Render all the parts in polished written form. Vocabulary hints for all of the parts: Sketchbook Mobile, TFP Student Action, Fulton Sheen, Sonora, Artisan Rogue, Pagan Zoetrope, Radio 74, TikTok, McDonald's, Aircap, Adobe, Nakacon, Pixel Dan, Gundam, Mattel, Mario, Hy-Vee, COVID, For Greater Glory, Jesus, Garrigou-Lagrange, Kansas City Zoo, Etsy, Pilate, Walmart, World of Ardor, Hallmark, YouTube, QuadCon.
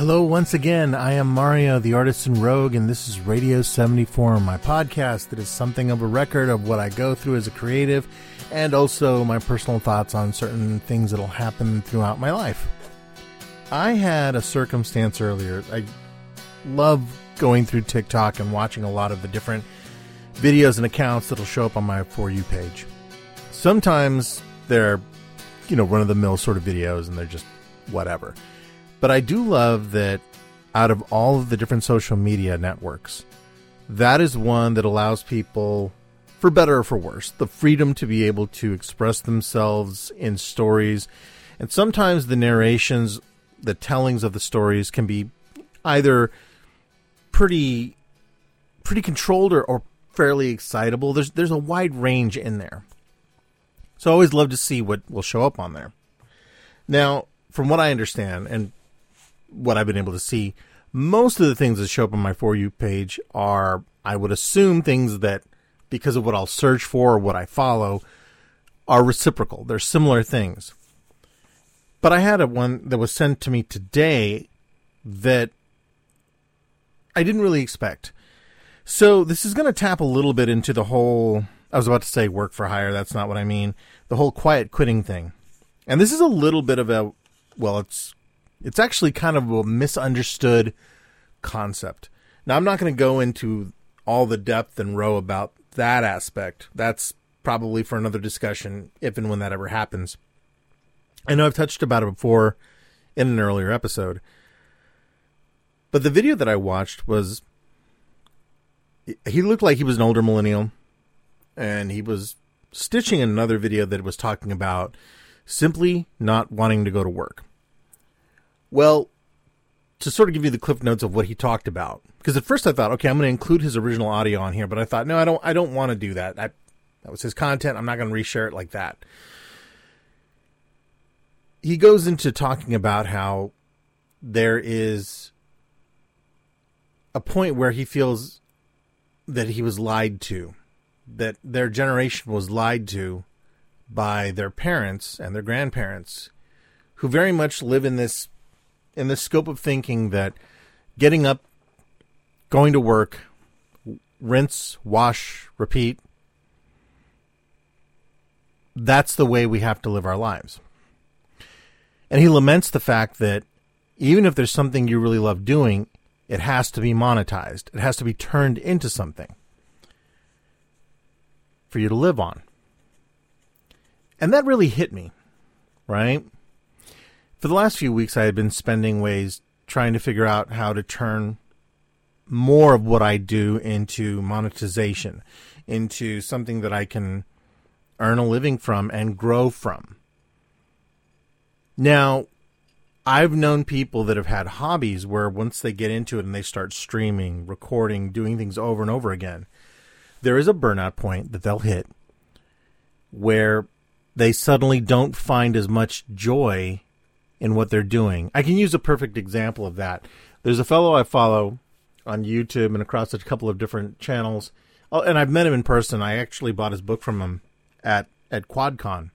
Hello once again, I am Mario, the Artisan Rogue, and this is Radio 74, my podcast that is something of a record of what I go through as a creative, and also my personal thoughts on certain things that will happen throughout my life. I had a circumstance earlier. I love going through TikTok and watching a lot of the different videos and accounts that will show up on my For You page. Sometimes they're, run-of-the-mill sort of videos, and they're just whatever. But I do love that out of all of the different social media networks, that is one that allows people, for better or for worse, the freedom to be able to express themselves in stories. And sometimes the narrations, the tellings of the stories can be either pretty controlled or fairly excitable. There's a wide range in there. So I always love to see what will show up on there. Now, from what I understand and what I've been able to see, most of the things that show up on my For You page are, I would assume, things that, because of what I'll search for or what I follow, are reciprocal. They're similar things. But I had one that was sent to me today that I didn't really expect. So this is going to tap a little bit into the whole, I was about to say work for hire, that's not what I mean, the whole quiet quitting thing. And this is a little bit of a, well, it's actually kind of a misunderstood concept. Now, I'm not going to go into all the depth and row about that aspect. That's probably for another discussion, if and when that ever happens. I know I've touched about it before in an earlier episode. But the video that I watched was, he looked like he was an older millennial, and he was stitching another video that was talking about simply not wanting to go to work. Well, to sort of give you the cliff notes of what he talked about, because at first I thought, okay, I'm going to include his original audio on here, but I thought, no, I don't want to do that. That was his content. I'm not going to reshare it like that. He goes into talking about how there is a point where he feels that he was lied to, that their generation was lied to by their parents and their grandparents, who very much live in this scope of thinking that getting up, going to work, rinse, wash, repeat, that's the way we have to live our lives. And he laments the fact that even if there's something you really love doing, it has to be monetized. It has to be turned into something for you to live on. And that really hit me, right? For the last few weeks, I had been spending ways trying to figure out how to turn more of what I do into monetization, into something that I can earn a living from and grow from. Now, I've known people that have had hobbies where once they get into it and they start streaming, recording, doing things over and over again, there is a burnout point that they'll hit where they suddenly don't find as much joy in what they're doing. I can use a perfect example of that. There's a fellow I follow on YouTube and across a couple of different channels. Oh, and I've met him in person. I actually bought his book from him at QuadCon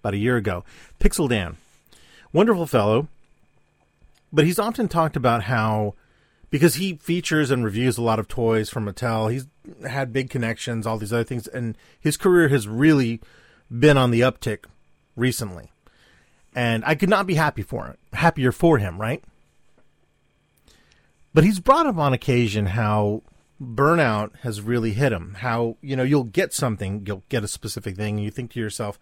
about a year ago. Pixel Dan. Wonderful fellow. But he's often talked about how, because he features and reviews a lot of toys from Mattel, he's had big connections, all these other things, and his career has really been on the uptick recently. And I could not be happier for him, right? But he's brought up on occasion how burnout has really hit him. How, you'll get something, you'll get a specific thing, and you think to yourself,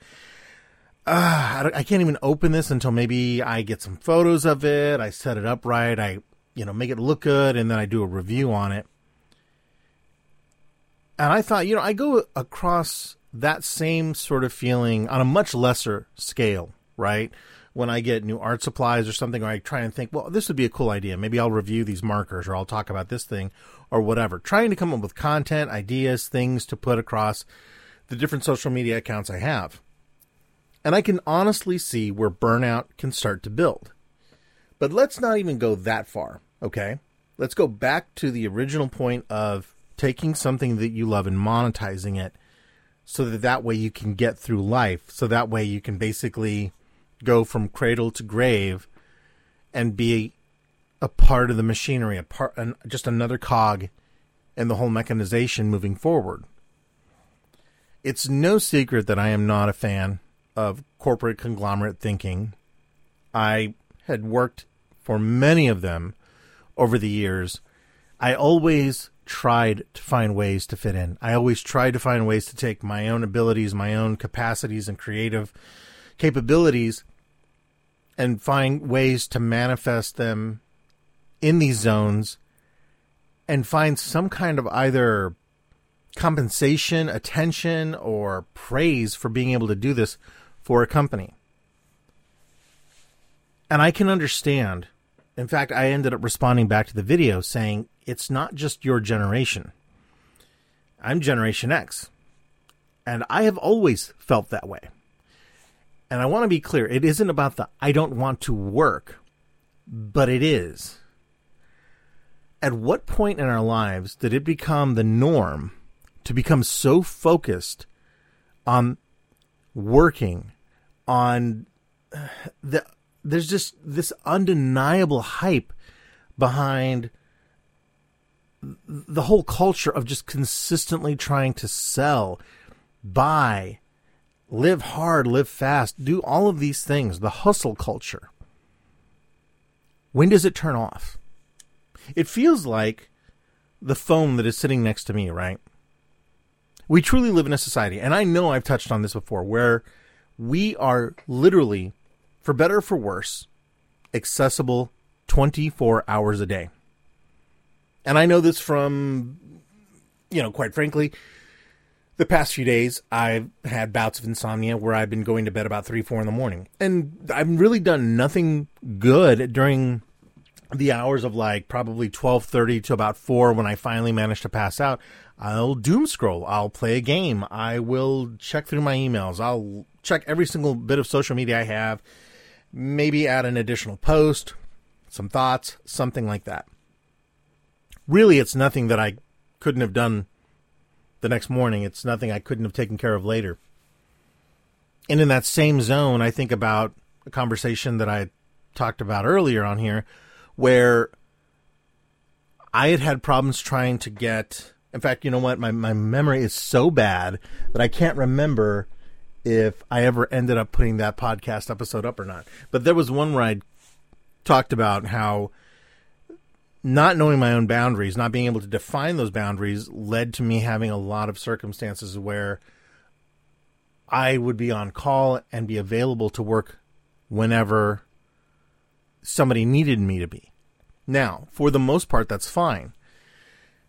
I can't even open this until maybe I get some photos of it, I set it up right, I make it look good, and then I do a review on it. And I thought, I go across that same sort of feeling on a much lesser scale. Right? When I get new art supplies or something, or I try and think, well, this would be a cool idea. Maybe I'll review these markers, or I'll talk about this thing, or whatever. Trying to come up with content, ideas, things to put across the different social media accounts I have. And I can honestly see where burnout can start to build. But let's not even go that far, okay? Let's go back to the original point of taking something that you love and monetizing it so that way you can get through life. So that way you can basically go from cradle to grave and be a part of the machinery, just another cog in the whole mechanization moving forward. It's no secret that I am not a fan of corporate conglomerate thinking. I had worked for many of them over the years. I always tried to find ways to fit in. I always tried to find ways to take my own abilities, my own capacities and creative capabilities and find ways to manifest them in these zones and find some kind of either compensation, attention, or praise for being able to do this for a company. And I can understand. In fact, I ended up responding back to the video saying, it's not just your generation. I'm Generation X. And I have always felt that way. And I want to be clear. It isn't about the I don't want to work, but it is. At what point in our lives did it become the norm to become so focused on working, on there's just this undeniable hype behind the whole culture of just consistently trying to sell, buy, live hard, live fast, do all of these things, the hustle culture. When does it turn off? It feels like the phone that is sitting next to me, right? We truly live in a society, and I know I've touched on this before, where we are literally, for better or for worse, accessible 24 hours a day. And I know this from, quite frankly, the past few days, I've had bouts of insomnia where I've been going to bed about 3-4 in the morning. And I've really done nothing good during the hours of probably 12:30 to about 4 when I finally managed to pass out. I'll doom scroll. I'll play a game. I will check through my emails. I'll check every single bit of social media I have. Maybe add an additional post, some thoughts, something like that. Really, it's nothing that I couldn't have done the next morning. It's nothing I couldn't have taken care of later. And in that same zone, I think about a conversation that I talked about earlier on here, where I had problems trying to get... In fact, you know what? My memory is so bad that I can't remember if I ever ended up putting that podcast episode up or not. But there was one where I talked about how not knowing my own boundaries, not being able to define those boundaries, led to me having a lot of circumstances where I would be on call and be available to work whenever somebody needed me to be. Now, for the most part, that's fine.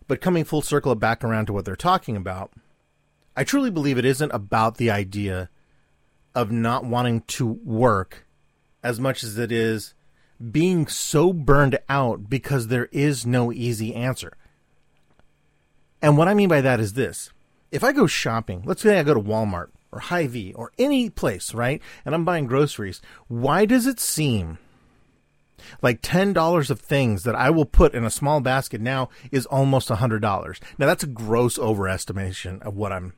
But coming full circle back around to what they're talking about, I truly believe it isn't about the idea of not wanting to work as much as it is being so burned out because there is no easy answer. And what I mean by that is this. If I go shopping, let's say I go to Walmart or Hy-Vee or any place, right? And I'm buying groceries. Why does it seem like $10 of things that I will put in a small basket now is almost $100? Now that's a gross overestimation of what I'm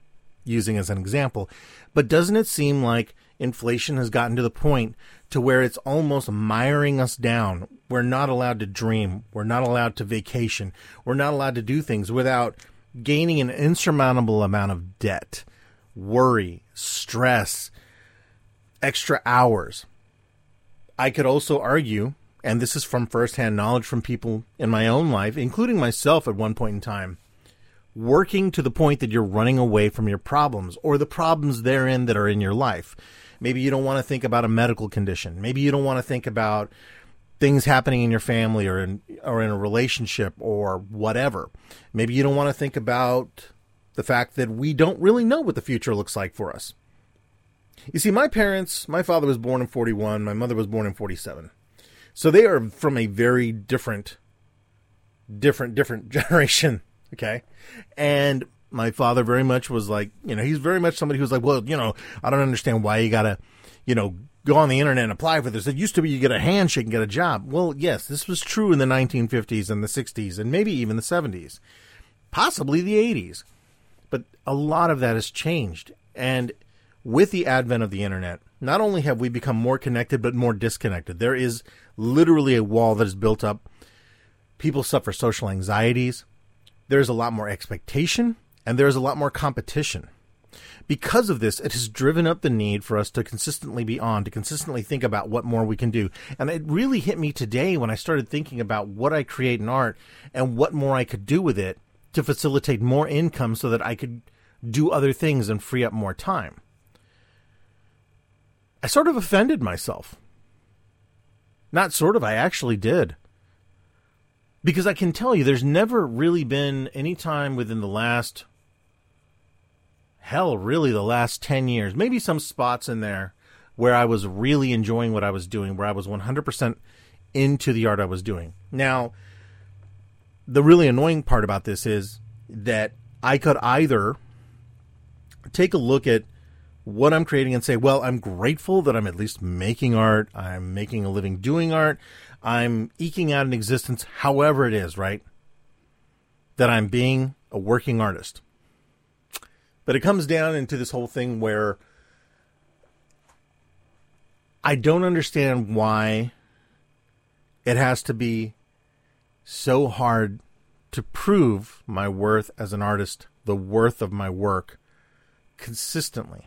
using as an example. But doesn't it seem like inflation has gotten to the point to where it's almost miring us down? We're not allowed to dream. We're not allowed to vacation. We're not allowed to do things without gaining an insurmountable amount of debt, worry, stress, extra hours. I could also argue, and this is from firsthand knowledge from people in my own life, including myself at one point in time, working to the point that you're running away from your problems or the problems therein that are in your life. Maybe you don't want to think about a medical condition. Maybe you don't want to think about things happening in your family or in a relationship or whatever. Maybe you don't want to think about the fact that we don't really know what the future looks like for us. You see, my father was born in 41. My mother was born in 47. So they are from a very different generation. Okay. And my father very much was he's very much somebody who's I don't understand why you got to, go on the internet and apply for this. It used to be you get a handshake and get a job. Well, yes, this was true in the 1950s and the 60s and maybe even the 70s, possibly the 80s. But a lot of that has changed. And with the advent of the internet, not only have we become more connected, but more disconnected. There is literally a wall that is built up people suffer social anxieties. There's a lot more expectation, and there's a lot more competition. Because of this, it has driven up the need for us to consistently be on, to consistently think about what more we can do. And it really hit me today when I started thinking about what I create in art and what more I could do with it to facilitate more income so that I could do other things and free up more time. I sort of offended myself. Not sort of, I actually did. Because I can tell you, there's never really been any time within the last... Hell, really, the last 10 years, maybe some spots in there where I was really enjoying what I was doing, where I was 100% into the art I was doing. Now, the really annoying part about this is that I could either take a look at what I'm creating and say, well, I'm grateful that I'm at least making art. I'm making a living doing art. I'm eking out an existence, however it is, right? That I'm being a working artist. But it comes down into this whole thing where I don't understand why it has to be so hard to prove my worth as an artist, the worth of my work, consistently.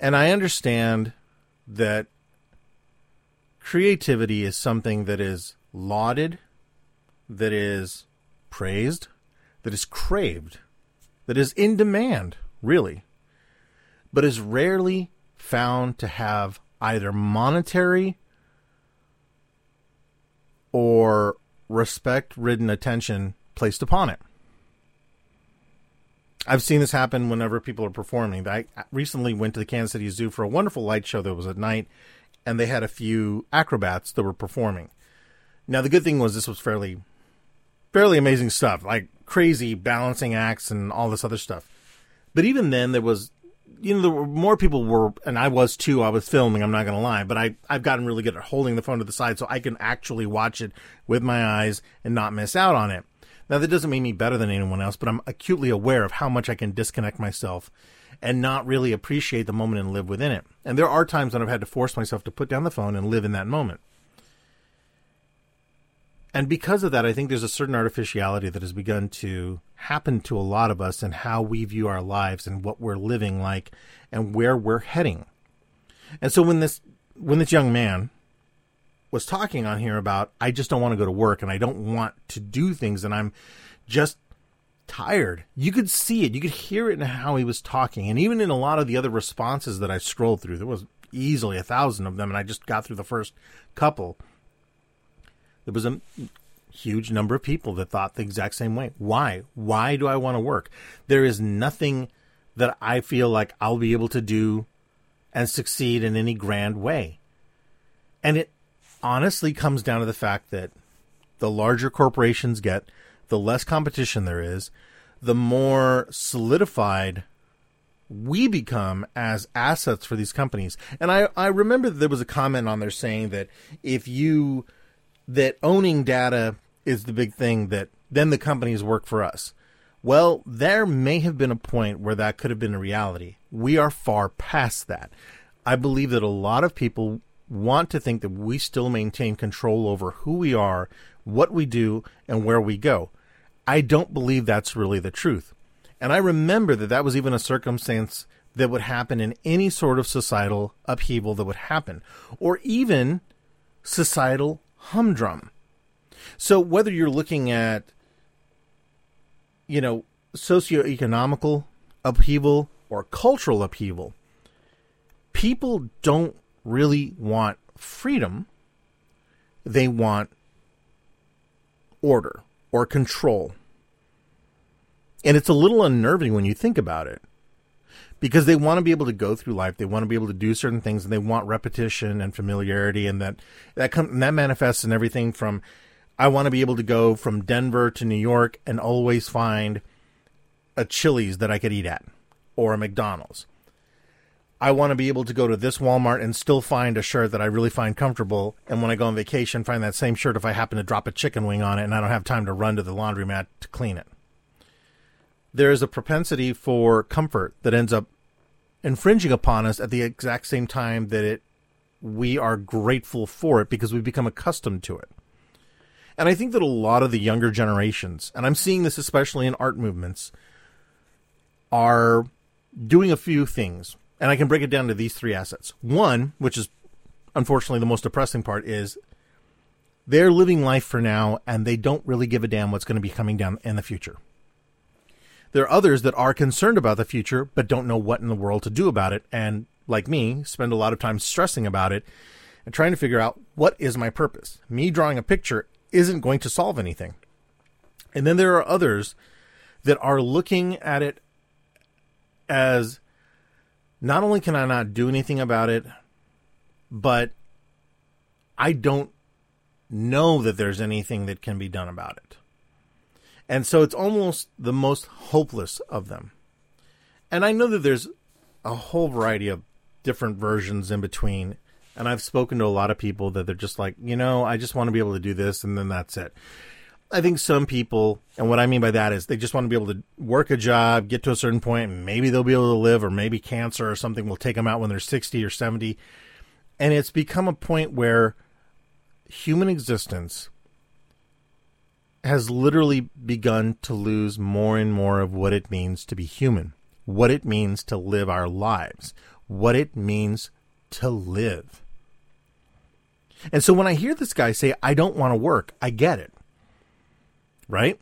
And I understand that creativity is something that is lauded, that is praised, that is craved, that is in demand, really, but is rarely found to have either monetary or respect-ridden attention placed upon it. I've seen this happen whenever people are performing. I recently went to the Kansas City Zoo for a wonderful light show that was at night, and they had a few acrobats that were performing. Now, the good thing was this was fairly amazing stuff, like crazy balancing acts and all this other stuff. But even then, there was, you know, there were more people were, and I was too, I was filming, I'm not going to lie, but I've gotten really good at holding the phone to the side so I can actually watch it with my eyes and not miss out on it. Now, that doesn't make me better than anyone else, but I'm acutely aware of how much I can disconnect myself and not really appreciate the moment and live within it. And there are times when I've had to force myself to put down the phone and live in that moment. And because of that, I think there's a certain artificiality that has begun to happen to a lot of us in how we view our lives and what we're living like and where we're heading. And so when this young man was talking on here about, I just don't want to go to work and I don't want to do things and I'm just tired. You could see it. You could hear it in how he was talking. And even in a lot of the other responses that I scrolled through, there was easily 1,000 of them, and I just got through the first couple. There was a huge number of people that thought the exact same way. Why? Why do I want to work? There is nothing that I feel like I'll be able to do and succeed in any grand way. And it honestly comes down to the fact that the larger corporations get, the less competition there is, the more solidified we become as assets for these companies. And I remember there was a comment on there saying that that owning data is the big thing, that then the companies work for us. Well, there may have been a point where that could have been a reality. We are far past that. I believe that a lot of people want to think that we still maintain control over who we are, what we do, and where we go. I don't believe that's really the truth. And I remember that was even a circumstance that would happen in any sort of societal upheaval that would happen, or even societal humdrum. So whether you're looking at, you know, socioeconomical upheaval or cultural upheaval, people don't really want freedom. They want order or control. And it's a little unnerving when you think about it, because they want to be able to go through life. They want to be able to do certain things, and they want repetition and familiarity. And that manifests in everything from, I want to be able to go from Denver to New York and always find a Chili's that I could eat at, or a McDonald's. I want to be able to go to this Walmart and still find a shirt that I really find comfortable. And when I go on vacation, find that same shirt if I happen to drop a chicken wing on it and I don't have time to run to the laundromat to clean it. There is a propensity for comfort that ends up infringing upon us at the exact same time that we are grateful for it, because we've become accustomed to it. And I think that a lot of the younger generations, and I'm seeing this especially in art movements, are doing a few things. And I can break it down to these three assets. One, which is unfortunately the most depressing part, is they're living life for now, and they don't really give a damn what's going to be coming down in the future. There are others that are concerned about the future, but don't know what in the world to do about it. And like me, spend a lot of time stressing about it and trying to figure out, what is my purpose? Me drawing a picture isn't going to solve anything. And then there are others that are looking at it as, not only can I not do anything about it, but I don't know that there's anything that can be done about it. And so it's almost the most hopeless of them. And I know that there's a whole variety of different versions in between. And I've spoken to a lot of people that they're just like, you know, I just want to be able to do this, and then that's it. I think some people, and what I mean by that is they just want to be able to work a job, get to a certain point, and maybe they'll be able to live, or maybe cancer or something will take them out when they're 60 or 70. And it's become a point where human existence has literally begun to lose more and more of what it means to be human, what it means to live our lives, what it means to live. And so when I hear this guy say, I don't want to work, I get it. Right?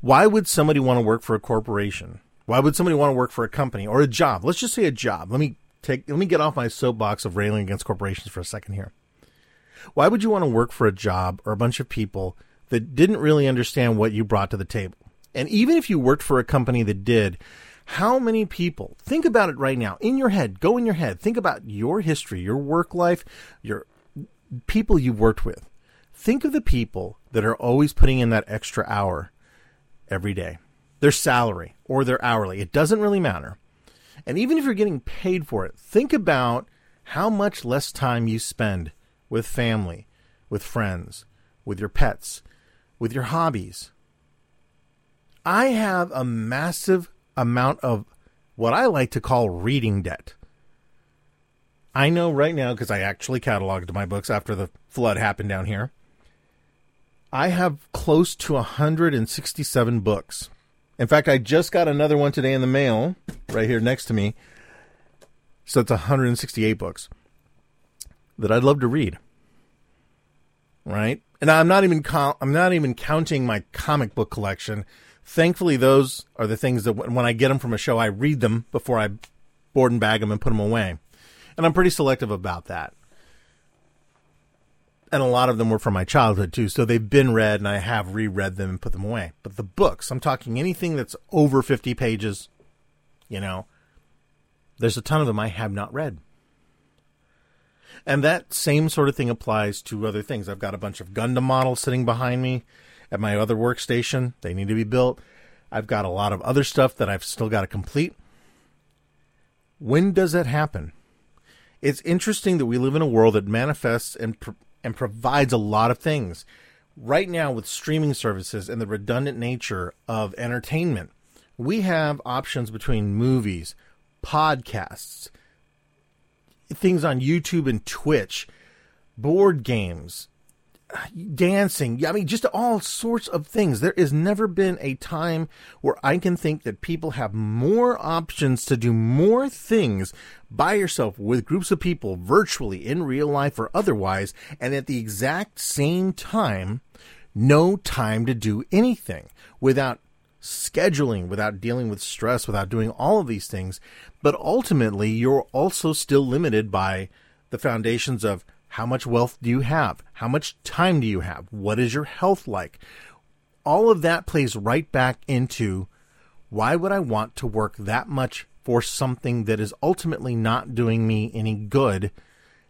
Why would somebody want to work for a corporation? Why would somebody want to work for a company or a job? Let's just say a job. Let me get off my soapbox of railing against corporations for a second here. Why would you want to work for a job or a bunch of people that didn't really understand what you brought to the table? And even if you worked for a company that did, how many people, think about it right now, in your head, go in your head, think about your history, your work life, your people you've worked with. Think of the people that are always putting in that extra hour every day, their salary or their hourly. It doesn't really matter. And even if you're getting paid for it, think about how much less time you spend with family, with friends, with your pets, with your hobbies. I have a massive amount of what I like to call reading debt. I know right now, because I actually cataloged my books after the flood happened down here, I have close to 167 books. In fact, I just got another one today in the mail, right here next to me. So it's 168 books that I'd love to read, right? And I'm not even counting my comic book collection. Thankfully, those are the things that when I get them from a show, I read them before I board and bag them and put them away. And I'm pretty selective about that. And a lot of them were from my childhood, too. So they've been read, and I have reread them and put them away. But the books, I'm talking anything that's over 50 pages, you know, there's a ton of them I have not read. And that same sort of thing applies to other things. I've got a bunch of Gundam models sitting behind me at my other workstation. They need to be built. I've got a lot of other stuff that I've still got to complete. When does that happen? It's interesting that we live in a world that manifests and provides a lot of things. Right now, with streaming services and the redundant nature of entertainment, we have options between movies, podcasts, things on YouTube and Twitch, board games, dancing. I mean, just all sorts of things. There has never been a time where I can think that people have more options to do more things by yourself, with groups of people, virtually, in real life or otherwise, and at the exact same time, no time to do anything without scheduling, without dealing with stress, without doing all of these things. But ultimately, you're also still limited by the foundations of how much wealth do you have? How much time do you have? What is your health like? All of that plays right back into, why would I want to work that much for something that is ultimately not doing me any good?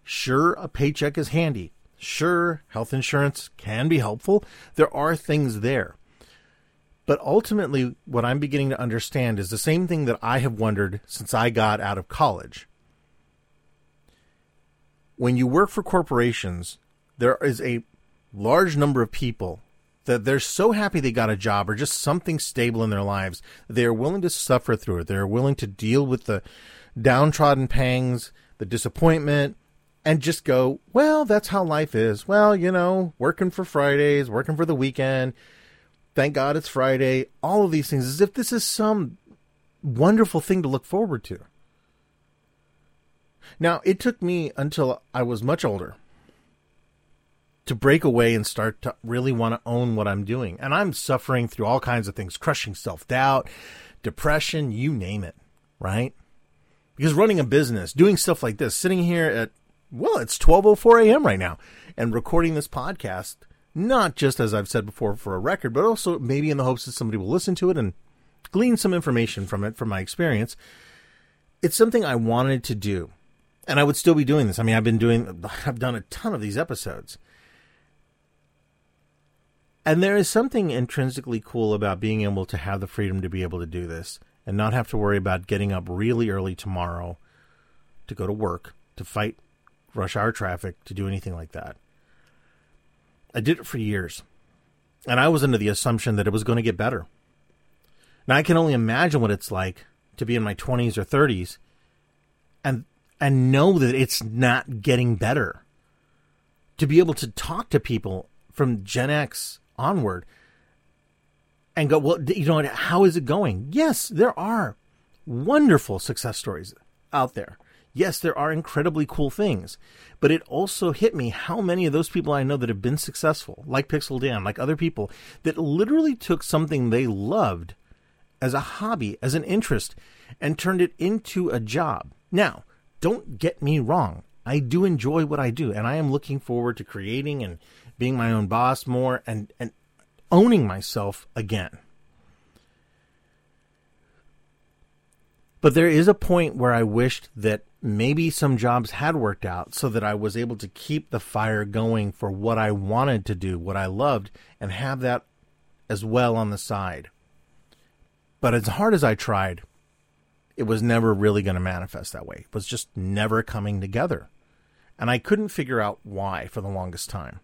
Sure, a paycheck is handy. Sure, health insurance can be helpful. There are things there. But ultimately, what I'm beginning to understand is the same thing that I have wondered since I got out of college. When you work for corporations, there is a large number of people that they're so happy they got a job or just something stable in their lives. They are willing to suffer through it. They're willing to deal with the downtrodden pangs, the disappointment, and just go, well, that's how life is. Well, you know, working for Fridays, working for the weekend. Thank God it's Friday. All of these things, as if this is some wonderful thing to look forward to. Now, it took me until I was much older to break away and start to really want to own what I'm doing. And I'm suffering through all kinds of things, crushing self-doubt, depression, you name it, right? Because running a business, doing stuff like this, sitting here at, well, it's 12:04 a.m. right now and recording this podcast, not just, as I've said before, for a record, but also maybe in the hopes that somebody will listen to it and glean some information from it, from my experience. It's something I wanted to do. And I would still be doing this. I mean, I've done a ton of these episodes. And there is something intrinsically cool about being able to have the freedom to be able to do this and not have to worry about getting up really early tomorrow to go to work, to fight rush hour traffic, to do anything like that. I did it for years. And I was under the assumption that it was going to get better. Now, I can only imagine what it's like to be in my 20s or 30s and know that it's not getting better. To be able to talk to people from Gen X onward and go, well, you know, how is it going? Yes, there are wonderful success stories out there. Yes, there are incredibly cool things. But it also hit me how many of those people I know that have been successful, like Pixel Dan, like other people, that literally took something they loved as a hobby, as an interest, and turned it into a job. Now, don't get me wrong. I do enjoy what I do, and I am looking forward to creating and being my own boss more and owning myself again. But there is a point where I wished that maybe some jobs had worked out so that I was able to keep the fire going for what I wanted to do, what I loved, and have that as well on the side. But as hard as I tried, it was never really going to manifest that way. It was just never coming together. And I couldn't figure out why for the longest time.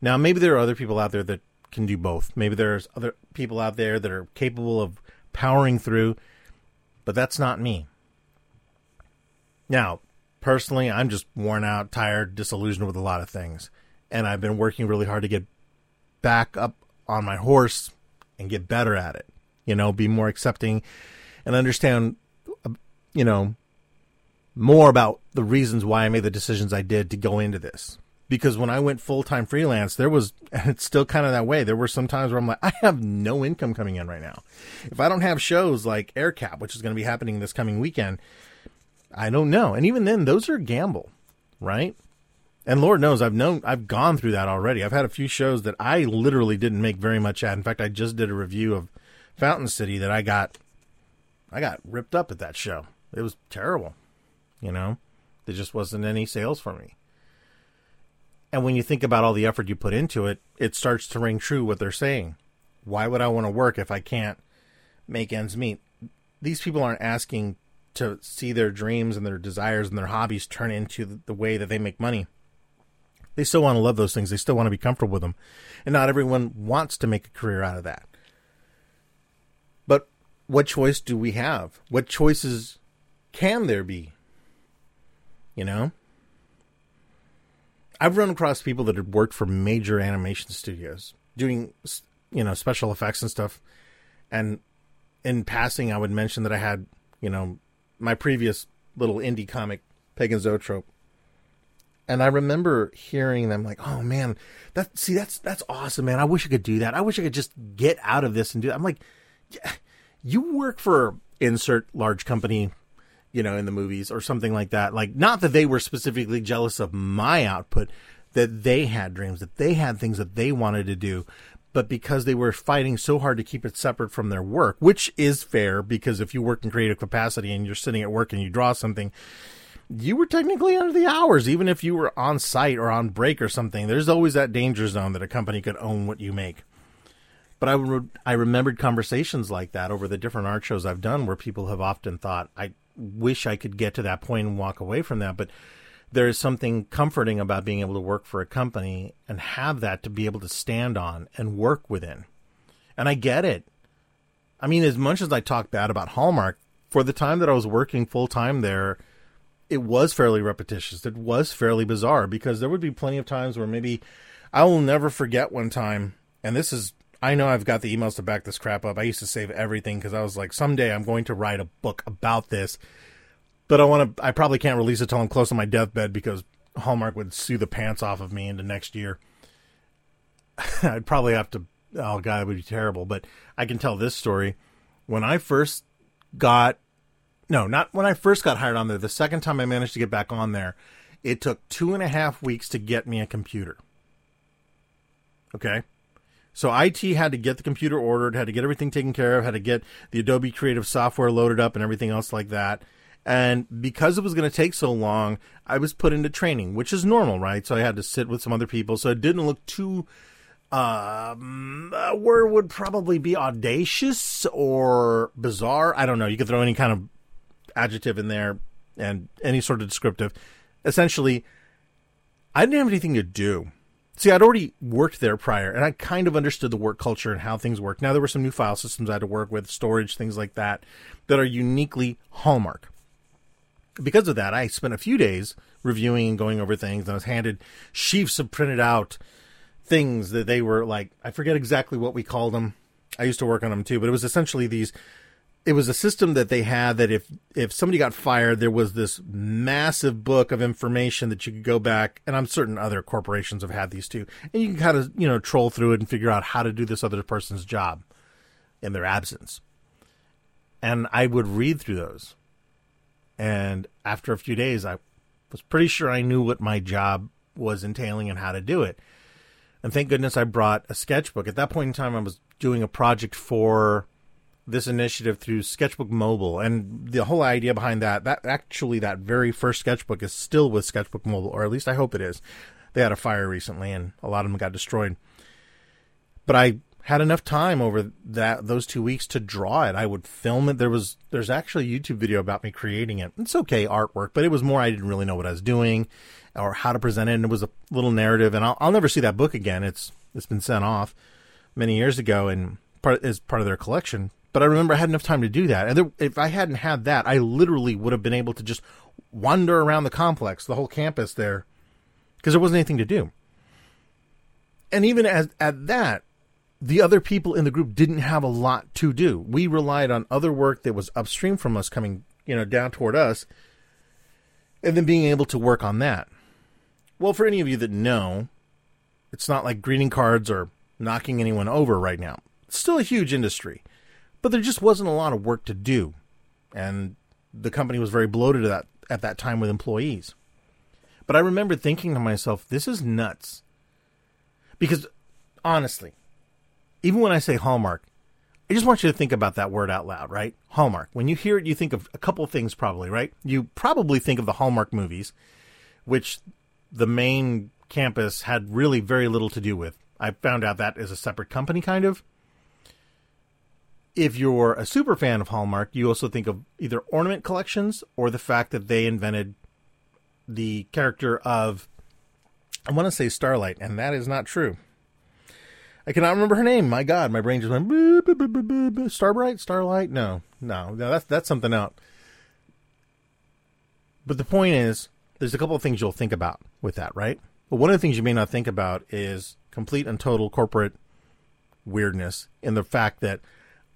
Now, maybe there are other people out there that can do both. Maybe there's other people out there that are capable of powering through, but that's not me. Now, personally, I'm just worn out, tired, disillusioned with a lot of things. And I've been working really hard to get back up on my horse and get better at it. You know, be more accepting and understand, you know, more about the reasons why I made the decisions I did to go into this. Because when I went full-time freelance, there was, and it's still kind of that way, there were some times where I'm like, I have no income coming in right now. If I don't have shows like Aircap, which is going to be happening this coming weekend, I don't know. And even then, those are a gamble, right? And Lord knows, I've gone through that already. I've had a few shows that I literally didn't make very much at. In fact, I just did a review of Fountain City that I got ripped up at that show. It was terrible. You know, there just wasn't any sales for me. And when you think about all the effort you put into it, it starts to ring true what they're saying. Why would I want to work if I can't make ends meet? These people aren't asking to see their dreams and their desires and their hobbies turn into the way that they make money. They still want to love those things. They still want to be comfortable with them. And not everyone wants to make a career out of that. But what choice do we have? What choices can there be? You know? I've run across people that had worked for major animation studios doing, you know, special effects and stuff. And in passing, I would mention that I had, you know, my previous little indie comic, Pagan Zoetrope. And I remember hearing them like, oh man, that's awesome, man. I wish I could do that. I wish I could just get out of this and do that. I'm like, yeah, you work for insert large company, you know, in the movies or something like that. Like, not that they were specifically jealous of my output, that they had dreams, that they had things that they wanted to do, but because they were fighting so hard to keep it separate from their work, which is fair, because if you work in creative capacity and you're sitting at work and you draw something, you were technically under the hours, even if you were on site or on break or something. There's always that danger zone that a company could own what you make. But I remembered conversations like that over the different art shows I've done where people have often thought, I wish I could get to that point and walk away from that. But there is something comforting about being able to work for a company and have that to be able to stand on and work within. And I get it. I mean, as much as I talk bad about Hallmark, for the time that I was working full time there, it was fairly repetitious. It was fairly bizarre because there would be plenty of times where maybe I will never forget one time. And this is, I know I've got the emails to back this crap up. I used to save everything because I was like, someday I'm going to write a book about this, but I probably can't release it till I'm close to my deathbed because Hallmark would sue the pants off of me into next year. I'd probably have to, oh God, it would be terrible, but I can tell this story. When I first got, no, not when I first got hired on there, the second time I managed to get back on there, it took 2.5 weeks to get me a computer. Okay. So IT had to get the computer ordered, had to get everything taken care of, had to get the Adobe Creative software loaded up and everything else like that. And because it was going to take so long, I was put into training, which is normal, right? So I had to sit with some other people. So it didn't look too, word would probably be audacious or bizarre. I don't know. You could throw any kind of adjective in there and any sort of descriptive. Essentially, I didn't have anything to do. See, I'd already worked there prior, and I kind of understood the work culture and how things work. Now, there were some new file systems I had to work with, storage, things like that, that are uniquely Hallmark. Because of that, I spent a few days reviewing and going over things, and I was handed sheafs of printed out things that they were like, I forget exactly what we called them. I used to work on them too, but it was essentially these, it was a system that they had that if somebody got fired, there was this massive book of information that you could go back, and I'm certain other corporations have had these too, and you can kind of, you know, troll through it and figure out how to do this other person's job in their absence. And I would read through those. And after a few days, I was pretty sure I knew what my job was entailing and how to do it. And thank goodness I brought a sketchbook. At that point in time, I was doing a project for this initiative through Sketchbook Mobile. And the whole idea behind that actually that very first sketchbook is still with Sketchbook Mobile, or at least I hope it is. They had a fire recently and a lot of them got destroyed. But I had enough time over those 2 weeks to draw it. I would film it. There's actually a YouTube video about me creating it. It's okay artwork, but it was more I didn't really know what I was doing or how to present it. And it was a little narrative, and I'll never see that book again. It's been sent off many years ago and part of their collection. But I remember I had enough time to do that. And if I hadn't had that, I literally would have been able to just wander around the complex, the whole campus there, because there wasn't anything to do. And even at that, the other people in the group didn't have a lot to do. We relied on other work that was upstream from us coming, down toward us, and then being able to work on that. Well, for any of you that know, it's not like greeting cards or knocking anyone over right now. It's still a huge industry, but there just wasn't a lot of work to do. And the company was very bloated at that time with employees. But I remember thinking to myself, this is nuts. Because honestly, even when I say Hallmark, I just want you to think about that word out loud, right? Hallmark. When you hear it, you think of a couple things probably, right? You probably think of the Hallmark movies, which the main campus had really very little to do with. I found out that is a separate company, kind of. If you're a super fan of Hallmark, you also think of either ornament collections or the fact that they invented the character of, I want to say Starlight, and that is not true. I cannot remember her name. My God, my brain just went, boop, boop, boop, boop, boop. Starbright? Starlight? No, that's something else. But the point is, there's a couple of things you'll think about with that, right? But one of the things you may not think about is complete and total corporate weirdness in the fact that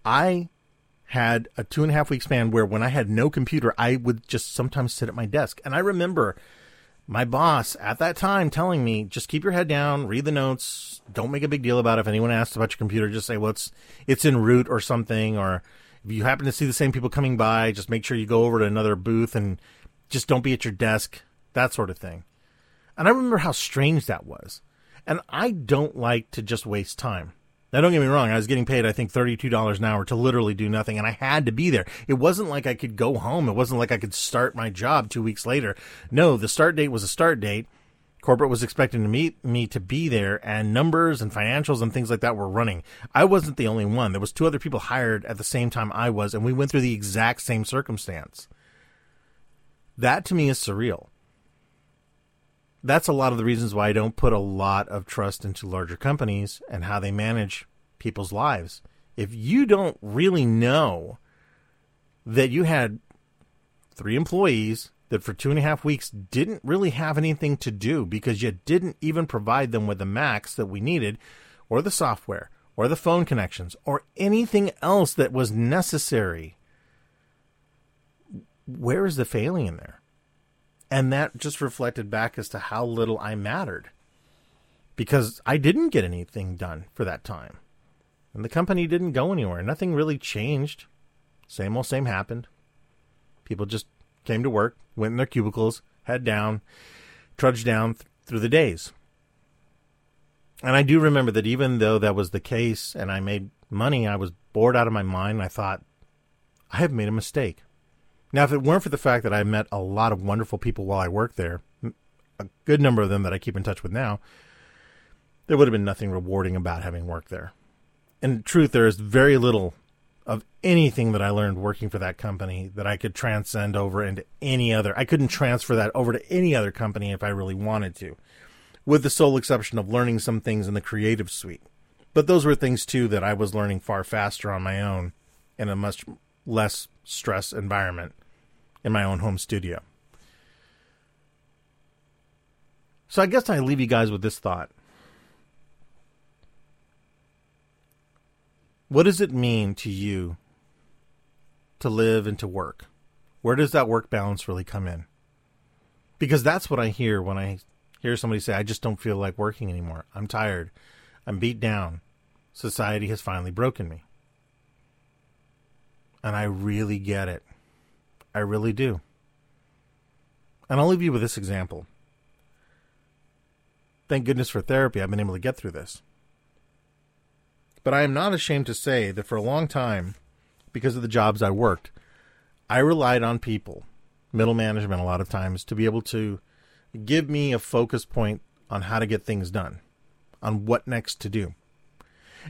I had a 2.5 week span where when I had no computer, I would just sometimes sit at my desk. And I remember my boss at that time telling me, just keep your head down, read the notes, don't make a big deal about it. If anyone asks about your computer, just say, well, it's en route or something. Or if you happen to see the same people coming by, just make sure you go over to another booth and just don't be at your desk, that sort of thing. And I remember how strange that was. And I don't like to just waste time. Now, don't get me wrong. I was getting paid, I think, $32 an hour to literally do nothing, and I had to be there. It wasn't like I could go home. It wasn't like I could start my job 2 weeks later. No, the start date was a start date. Corporate was expecting to meet me to be there, and numbers and financials and things like that were running. I wasn't the only one. There was 2 other people hired at the same time I was, and we went through the exact same circumstance. That, to me, is surreal. That's a lot of the reasons why I don't put a lot of trust into larger companies and how they manage people's lives. If you don't really know that you had 3 employees that for 2.5 weeks didn't really have anything to do because you didn't even provide them with the Macs that we needed, or the software, or the phone connections, or anything else that was necessary. Where is the failing in there? And that just reflected back as to how little I mattered, because I didn't get anything done for that time. And the company didn't go anywhere. Nothing really changed. Same old same happened. People just came to work, went in their cubicles, head down, trudged down through the days. And I do remember that even though that was the case and I made money, I was bored out of my mind. I thought, I have made a mistake. Now, if it weren't for the fact that I met a lot of wonderful people while I worked there, a good number of them that I keep in touch with now, there would have been nothing rewarding about having worked there. In truth, there is very little of anything that I learned working for that company that I could transcend over into any other. I couldn't transfer that over to any other company if I really wanted to, with the sole exception of learning some things in the creative suite. But those were things, too, that I was learning far faster on my own in a much less stress environment in my own home studio. So I guess I leave you guys with this thought. What does it mean to you to live and to work? Where does that work balance really come in? Because that's what I hear when I hear somebody say, I just don't feel like working anymore. I'm tired. I'm beat down. Society has finally broken me. And I really get it. I really do. And I'll leave you with this example. Thank goodness for therapy. I've been able to get through this. But I am not ashamed to say that for a long time, because of the jobs I worked, I relied on people, middle management a lot of times, to be able to give me a focus point on how to get things done, on what next to do.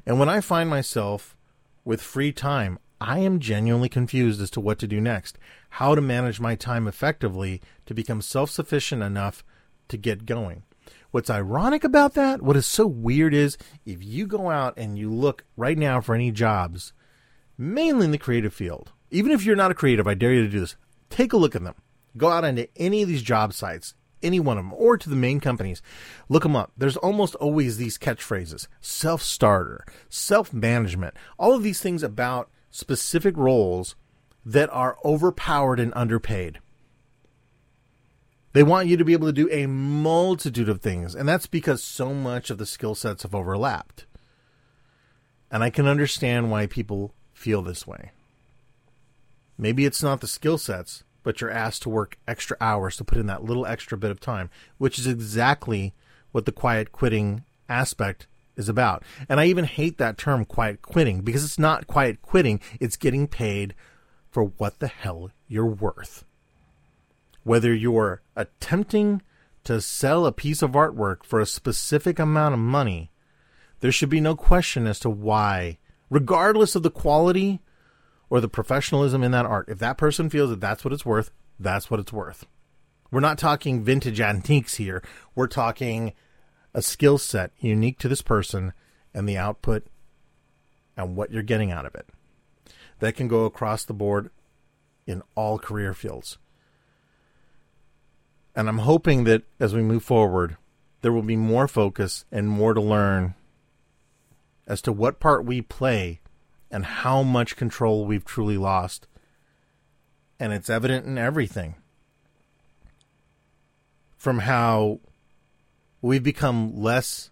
And when I find myself with free time, I am genuinely confused as to what to do next, how to manage my time effectively to become self-sufficient enough to get going. What's ironic about that, what is so weird is, if you go out and you look right now for any jobs, mainly in the creative field, even if you're not a creative, I dare you to do this, take a look at them. Go out into any of these job sites, any one of them, or to the main companies, look them up. There's almost always these catchphrases, self-starter, self-management, all of these things about specific roles that are overpowered and underpaid. They want you to be able to do a multitude of things, and that's because so much of the skill sets have overlapped. And I can understand why people feel this way. Maybe it's not the skill sets, but you're asked to work extra hours to put in that little extra bit of time, which is exactly what the quiet quitting aspect is about. And I even hate that term, quiet quitting, because it's not quiet quitting, it's getting paid for what the hell you're worth. Whether you're attempting to sell a piece of artwork for a specific amount of money, there should be no question as to why, regardless of the quality or the professionalism in that art. If that person feels that that's what it's worth, that's what it's worth. We're not talking vintage antiques here. We're talking a skill set unique to this person and the output and what you're getting out of it. That can go across the board in all career fields. And I'm hoping that as we move forward, there will be more focus and more to learn as to what part we play and how much control we've truly lost. And it's evident in everything. From how we've become less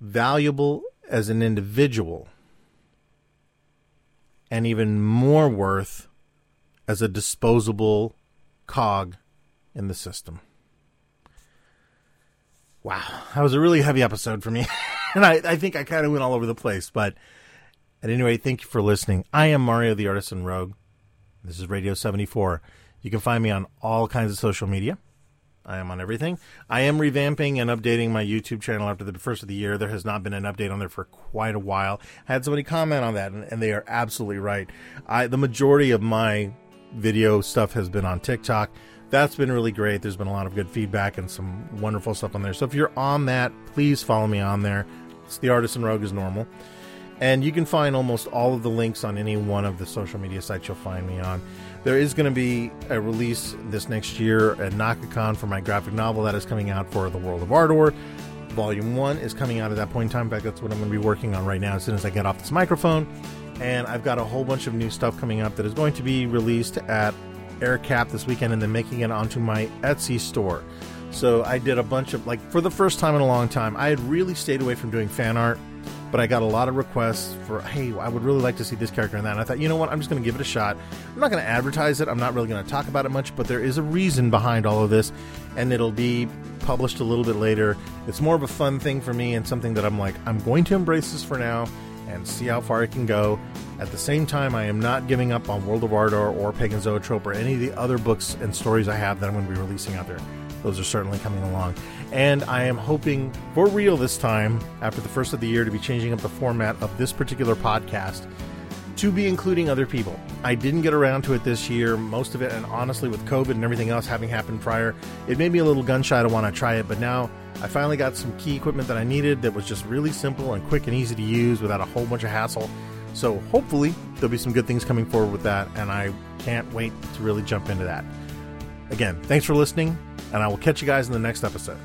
valuable as an individual and even more worth as a disposable cog in the system. Wow. That was a really heavy episode for me. And I think I kind of went all over the place. But at any rate, thank you for listening. I am Mario the Artisan Rogue. This is Radio 74. You can find me on all kinds of social media. I am on everything. I am revamping and updating my YouTube channel after the first of the year. There has not been an update on there for quite a while. I had somebody comment on that, and they are absolutely right. The majority of my video stuff has been on TikTok. That's been really great. There's been a lot of good feedback and some wonderful stuff on there. So if you're on that, please follow me on there. It's the Artisan Rogue as normal. And you can find almost all of the links on any one of the social media sites you'll find me on. There is going to be a release this next year at Nakacon for my graphic novel that is coming out for the World of Ardor. Volume 1 is coming out at that point in time. In fact, that's what I'm going to be working on right now as soon as I get off this microphone. And I've got a whole bunch of new stuff coming up that is going to be released at Aircap this weekend and then making it onto my Etsy store. So I did a bunch of, for the first time in a long time, I had really stayed away from doing fan art, but I got a lot of requests for, hey, I would really like to see this character and that. And I thought, you know what? I'm just going to give it a shot. I'm not going to advertise it. I'm not really going to talk about it much, but there is a reason behind all of this, and it'll be published a little bit later. It's more of a fun thing for me and something that I'm like, I'm going to embrace this for now and see how far it can go. At the same time, I am not giving up on World of Ardor or Pagan Zoetrope or any of the other books and stories I have that I'm going to be releasing out there. Those are certainly coming along. And I am hoping, for real this time, after the first of the year, to be changing up the format of this particular podcast to be including other people. I didn't get around to it this year, most of it, and honestly, with COVID and everything else having happened prior, it made me a little gun-shy to want to try it, but now I finally got some key equipment that I needed that was just really simple and quick and easy to use without a whole bunch of hassle. So hopefully there'll be some good things coming forward with that, and I can't wait to really jump into that. Again, thanks for listening, and I will catch you guys in the next episode.